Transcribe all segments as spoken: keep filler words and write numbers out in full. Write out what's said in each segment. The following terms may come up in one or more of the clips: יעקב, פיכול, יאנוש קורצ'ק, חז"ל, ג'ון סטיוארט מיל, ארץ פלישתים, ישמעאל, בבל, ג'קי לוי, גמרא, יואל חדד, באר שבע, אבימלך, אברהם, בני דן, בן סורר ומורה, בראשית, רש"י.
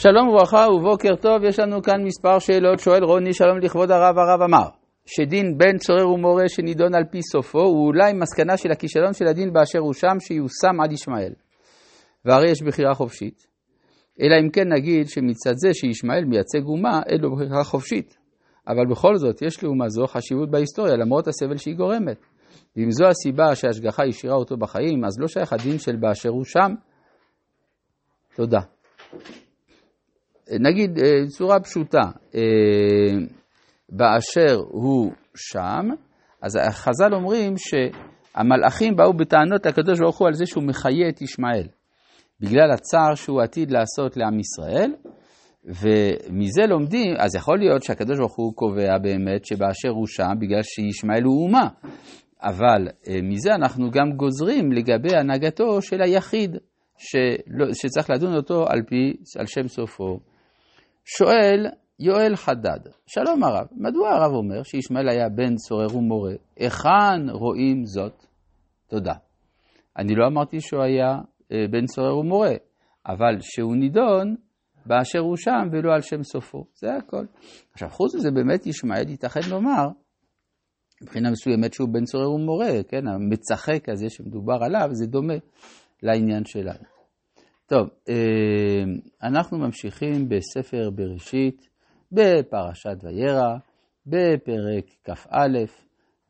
שלום וברכה ובוקר טוב, יש לנו כאן מספר שאלות. שואל רוני, שלום לכבוד הרב, הרב אמר שדין בן סורר ומורה שנידון על פי סופו הוא אולי מסקנה של הכישלון של הדין באשר הוא שם שיוסם עד ישמעאל, והרי יש בחירה חופשית, אלא אם כן נגיד שמצד זה שישמעאל מייצג אומה אין לו בחירה חופשית, אבל בכל זאת יש לאומה זו חשיבות בהיסטוריה למרות הסבל שהיא גורמת, ואם זו הסיבה שההשגחה השאירה אותו בחיים אז לא שייך הדין של באשר הוא שם. תודה. נגיד צורה פשוטה, באשר הוא שם, אז חז"ל אומרים שהמלאכים באו בטענות לקדוש ברוך הוא על זה שהוא מחיה את ישמעאל, בגלל הצער שהוא עתיד לעשות לעם ישראל, ומזה לומדים, אז יכול להיות שהקדוש ברוך הוא קובע באמת שבאשר הוא שם, בגלל שישמעאל הוא אומה, אבל מזה אנחנו גם גוזרים לגבי הנהגתו של היחיד, שצריך לדון אותו על, פי, על שם סופו. שואל יואל חדד, שלום הרב, מדוע הרב אומר שישמעאל היה בן סורר ומורה? היכן רואים זאת? תודה. אני לא אמרתי שהוא היה בן סורר ומורה, אבל שהוא נידון באשר הוא שם ולא על שם סופו, זה הכל. עכשיו חוץ מזה באמת ישמעאל ייתכן לומר, מבחינה מסוימת שהוא בן סורר ומורה, כן? המצחק הזה שמדובר עליו זה דומה לעניין שלנו. טוב, אנחנו ממשיכים בספר בראשית, בפרשת וירא, בפרק כף א',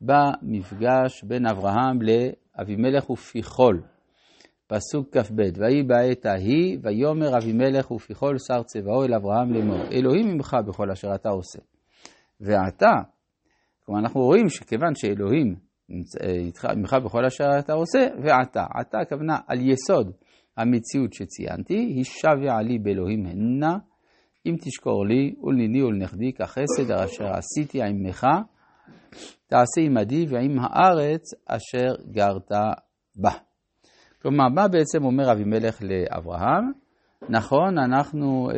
במפגש בין אברהם לאבימלך ופיכול. פסוק כף ב', ויהי בעת ההיא, ויאמר אבימלך ופיכול שר צבאו אל אברהם לאמור, אלוהים ממך בכל אשר אתה עושה. ואתה, כלומר אנחנו רואים שכיוון שאלוהים ממך בכל אשר אתה עושה, ועתה, עתה הכוונה על יסוד המציאות שציינתי, הישבע לי באלוהים הנה, אם תשקור לי ולניני ולנכדי כחסד אשר עשיתי עמך, תעשה עמדי ועם הארץ אשר גרת בה. כלומר, מה בעצם אומר אבימלך לאברהם? נכון, אנחנו אה,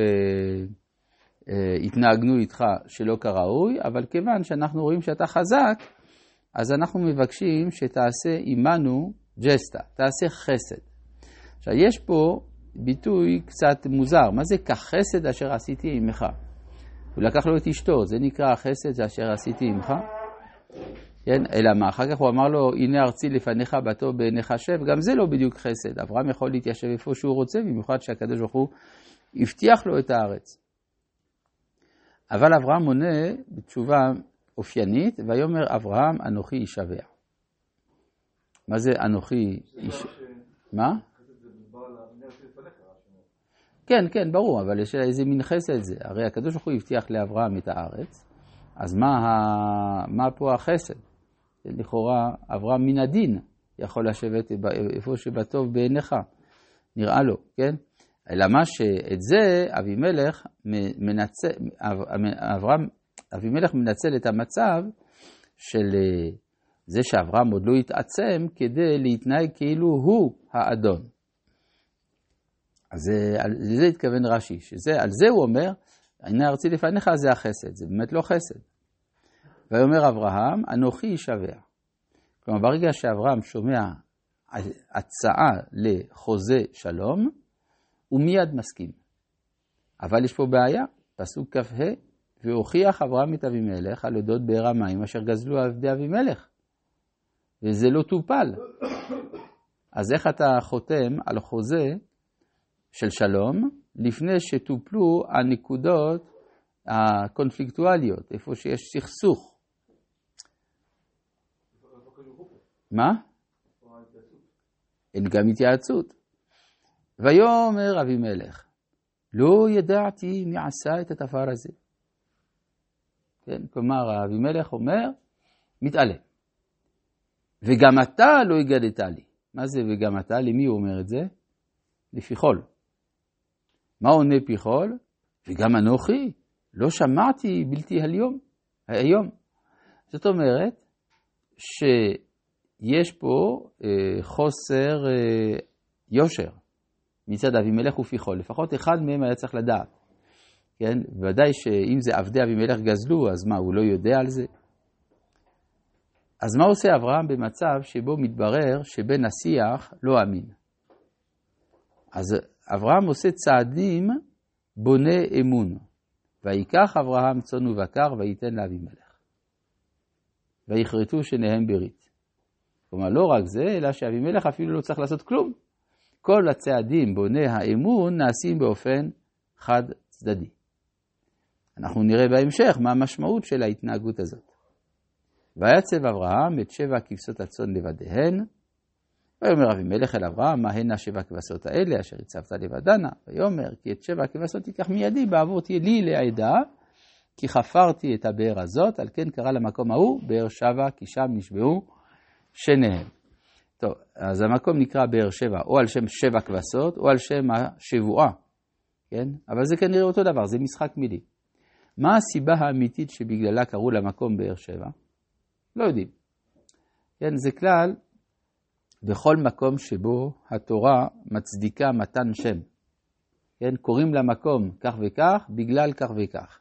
אה, התנהגנו איתך שלא כראוי, אבל כיוון שאנחנו רואים שאתה חזק, אז אנחנו מבקשים שתעשה עמנו ג'סטה, תעשה חסד. עכשיו, יש פה ביטוי קצת מוזר, מה זה כחסד אשר עשיתי עמך? הוא לקח לו את אשתו, זה נקרא החסד אשר עשיתי עמך? כן, אלא מה? אחר כך הוא אמר לו, הנה ארצי לפניך בתו בעיניך שב, גם זה לא בדיוק חסד, אברהם יכול להתיישב איפה שהוא רוצה, במיוחד שהקדוש ברוך הוא הבטיח לו את הארץ. אבל אברהם עונה בתשובה אופיינית, ויאמר אברהם אנוכי ישבע. מה זה אנוכי ישבע? מה? כן, כן, ברור, אבל יש איזה מין חסד זה. הרי הקדוש ברוך הוא הבטיח לאברהם את הארץ, אז מה, מה פה החסד? לכאורה, אברהם מן הדין יכול לשבת איפה שבטוב בעיניך, נראה לו, כן? אלא מה שאת זה, אבימלך מנצל, אברהם אבימלך מנצל את המצב של זה שאברהם עוד לא התעצם כדי להתנהג כאילו הוא האדון. אז זה, זה התכוון רש"י, שזה, על זה הוא אומר, הנה ארצי לפניך זה החסד, זה באמת לא חסד. ואומר אברהם, אנוכי ישבע. כלומר, ברגע שאברהם שומע הצעה לחוזה שלום, הוא מיד מסכים. אבל יש פה בעיה, פסוק כ"ה, והוכיח אברהם את אבימלך על אודות באר המים אשר גזלו עבדי אבימלך, וזה לא טופל. אז איך אתה חותם על חוזה של שלום לפני שטופלו הנקודות הקונפליקטואליות, איפה שיש סכסוך? מה? אין גם התייעצות. ויאמר אבימלך, לא ידעתי מי עשה את הדבר הזה. כן, כלומר, אבימלך אומר, מתעלה. וגם אתה לא הגדת לי. מה זה וגם אתה? למי הוא אומר את זה? לפיכול. מה עונה פיכול? וגם אנוכי, לא שמעתי בלתי היום. היום. זאת אומרת, שיש פה אה, חוסר אה, יושר מצד אבימלך ופיכול. לפחות אחד מהם היה צריך לדעת. כן, ודאי שאם זה עבדי אבימלך גזלו, אז מה, הוא לא יודע על זה? אז מה עושה אברהם במצב שבו מתברר שבין השיח לא אמין? אז אברהם עושה צעדים בונה אמון. ויקח אברהם צאן ובקר וייתן לאבימלך. ויכרתו שניהם ברית. כלומר, לא רק זה, אלא שאבימלך אפילו לא צריך לעשות כלום. כל הצעדים בוני האמון נעשים באופן חד צדדי. אנחנו נראה בהמשך מה המשמעות של ההתנהגות הזאת. ויצב אברהם את שבע כבשות הצאן לבדיהן, ויאמר אבימלך אל אברהם, מה הנה שבע כבשות האלה אשר הצבת לבדנה? ויאמר, כי את שבע כבשות תיקח מידי בעבור תהיה לי לעדה, כי חפרתי את הבאר הזאת, על כן קרא למקום ההוא באר שבע, כי שם נשבעו שניהם. טוב, אז המקום נקרא באר שבע, או על שם שבע כבשות, או על שם השבועה, כן? אבל זה כנראה אותו דבר, זה משחק מילי. מה הסיבה האמיתית שבגללה קראו למקום באר שבע? לא יודעים. כן, זה כלל, בכל מקום שבו התורה מצדיקה מתן שם. כן, קוראים למקום כך וכך, בגלל כך וכך.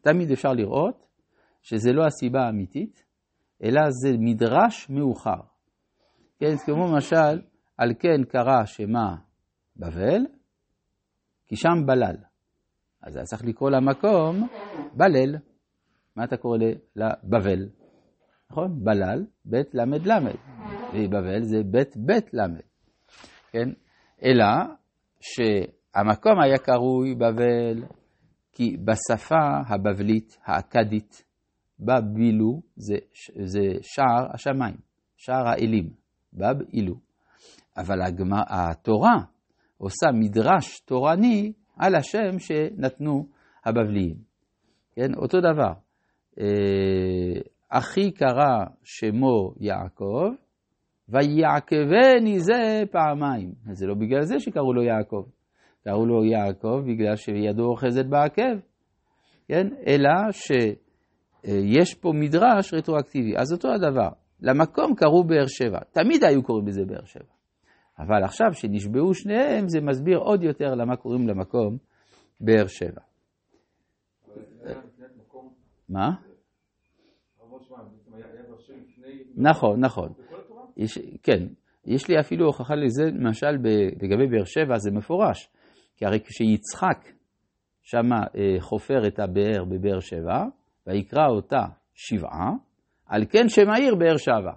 תמיד אפשר לראות שזה לא הסיבה האמיתית, אלא זה מדרש מאוחר. כן, כמו למשל, על כן קרא שמה בבל, כי שם בלל. אז היה צריך לקרוא למקום בלל. מה אתה קורא לבבל? נכון? בלל, בית למד למד. ובבל זה בית בית למד. כן? אלא שהמקום היה קרוי בבל, כי בשפה הבבלית, האקדית, בבילו זה, זה שער השמיים, שער האלים, בבילו. אבל הגמרא, התורה עושה מדרש תורני על השם שנתנו הבבליים. כן? אותו דבר. אחי קרא שמו יעקב, ויעקבני זה פעמיים. זה לא בגלל זה שקראו לו יעקב. קראו לו יעקב בגלל שידו אוחזת בעקב. כן? אלא שיש פה מדרש רטרואקטיבי. אז אותו הדבר. למקום קראו באר שבע. תמיד היו קוראים לזה באר שבע. אבל עכשיו שנשבעו שניהם, זה מסביר עוד יותר למה קוראים למקום באר שבע. מה? נכון, נכון. יש, כן, יש לי אפילו הוכחה לזה, למשל, בגבי באר שבע זה מפורש, כי הרי כשיצחק שמה חופר את הבאר בבאר שבע, ויקרא אותה שבעה, על כן שם העיר באר שבע.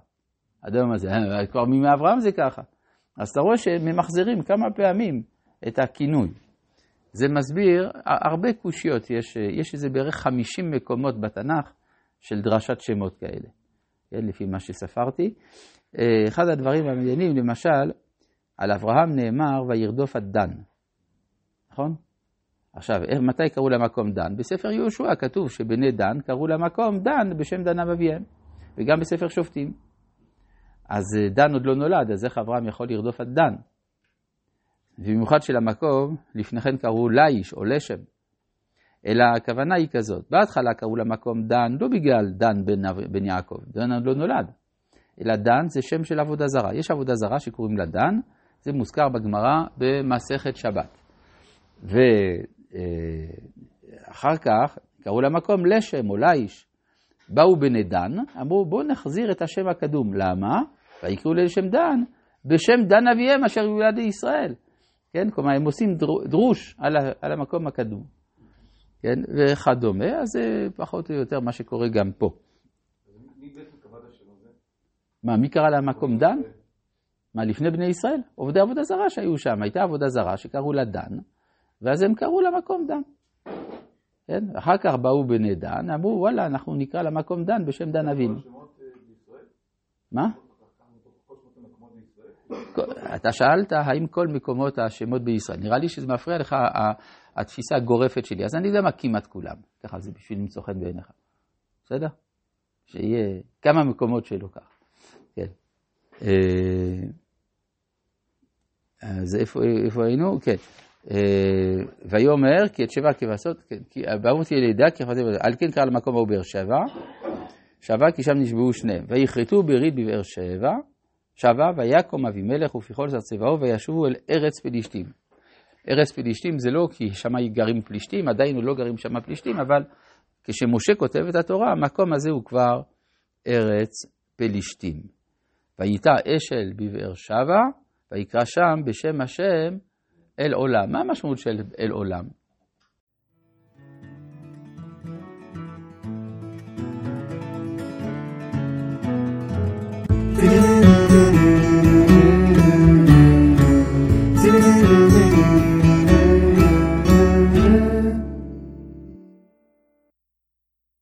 אדם הזה, כבר מימי אברהם זה ככה. אז אתה רואה שממחזרים כמה פעמים את הכינוי. זה מסביר, הרבה קושיות, יש, יש איזה בערך חמישים מקומות בתנ"ך של דרשת שמות כאלה. לפי מה שספרתי. אחד הדברים המעניינים, למשל, על אברהם נאמר, וירדוף את דן. נכון? עכשיו, מתי קראו למקום דן? בספר יהושע כתוב שבני דן קראו למקום דן בשם דן אביהם, וגם בספר שופטים. אז דן עוד לא נולד, אז איך אברהם יכול לרדוף את דן? ובמיוחד של המקום, לפני כן קראו לאיש או לשם. אלא הכוונה היא כזאת, בהתחלה קראו למקום דן, לא בגלל דן בן, בן יעקב, דן עוד לא נולד, אלא דן זה שם של עבודה זרה. יש עבודה זרה שקוראים לה דן, זה מוזכר בגמרא במסכת שבת. ואחר כך קראו למקום לשם או לאיש, באו בני דן, אמרו בואו נחזיר את השם הקדום, למה? ויקראו לשם דן, בשם דן אביהם אשר יולד ישראל. כן? כלומר הם עושים דרוש על המקום הקדום. כן, וכדומה, אז זה פחות או יותר מה שקורה גם פה. מי בעצם קבע את השם הזה? מה, מי קרא למקום דן? מה, לפני בני ישראל? עובדי עבודה זרה שהיו שם, הייתה עבודה זרה שקראו לה דן, ואז הם קראו למקום דן. כן, אחר כך באו בני דן, אמרו, וואלה, אנחנו נקרא למקום דן בשם דן אבינו. מה? אתה שאלת, האם כל מקומות השמות בישראל? נראה לי שזה מפריע לך התפיסה הגורפת שלי, אז אני יודע מה כמעט כולם. ככה זה בשביל למצוא חן בעיניך. בסדר? שיהיה כמה מקומות שלא כך. כן. אז איפה היינו? כן. ויאמר, כי את שבע כבשות, באמור תהיה לידה, על כן קרא למקום ההוא באר שבע, שבע כי שם נשבעו שניהם. ויכרתו ברית בבאר שבע, שבע ויקום אבימלך ופיכול שר צבאו וישובו אל ארץ פלישתים. ארץ פלישתים זה לא כי שם גרים פלישתים, עדיין לא גרים שם פלישתים, אבל כשמשה כותב את התורה, המקום הזה הוא כבר ארץ פלישתים. וייטע אשל בבאר שבע, ויקרא שם בשם השם אל עולם. מה המשמעות של אל עולם?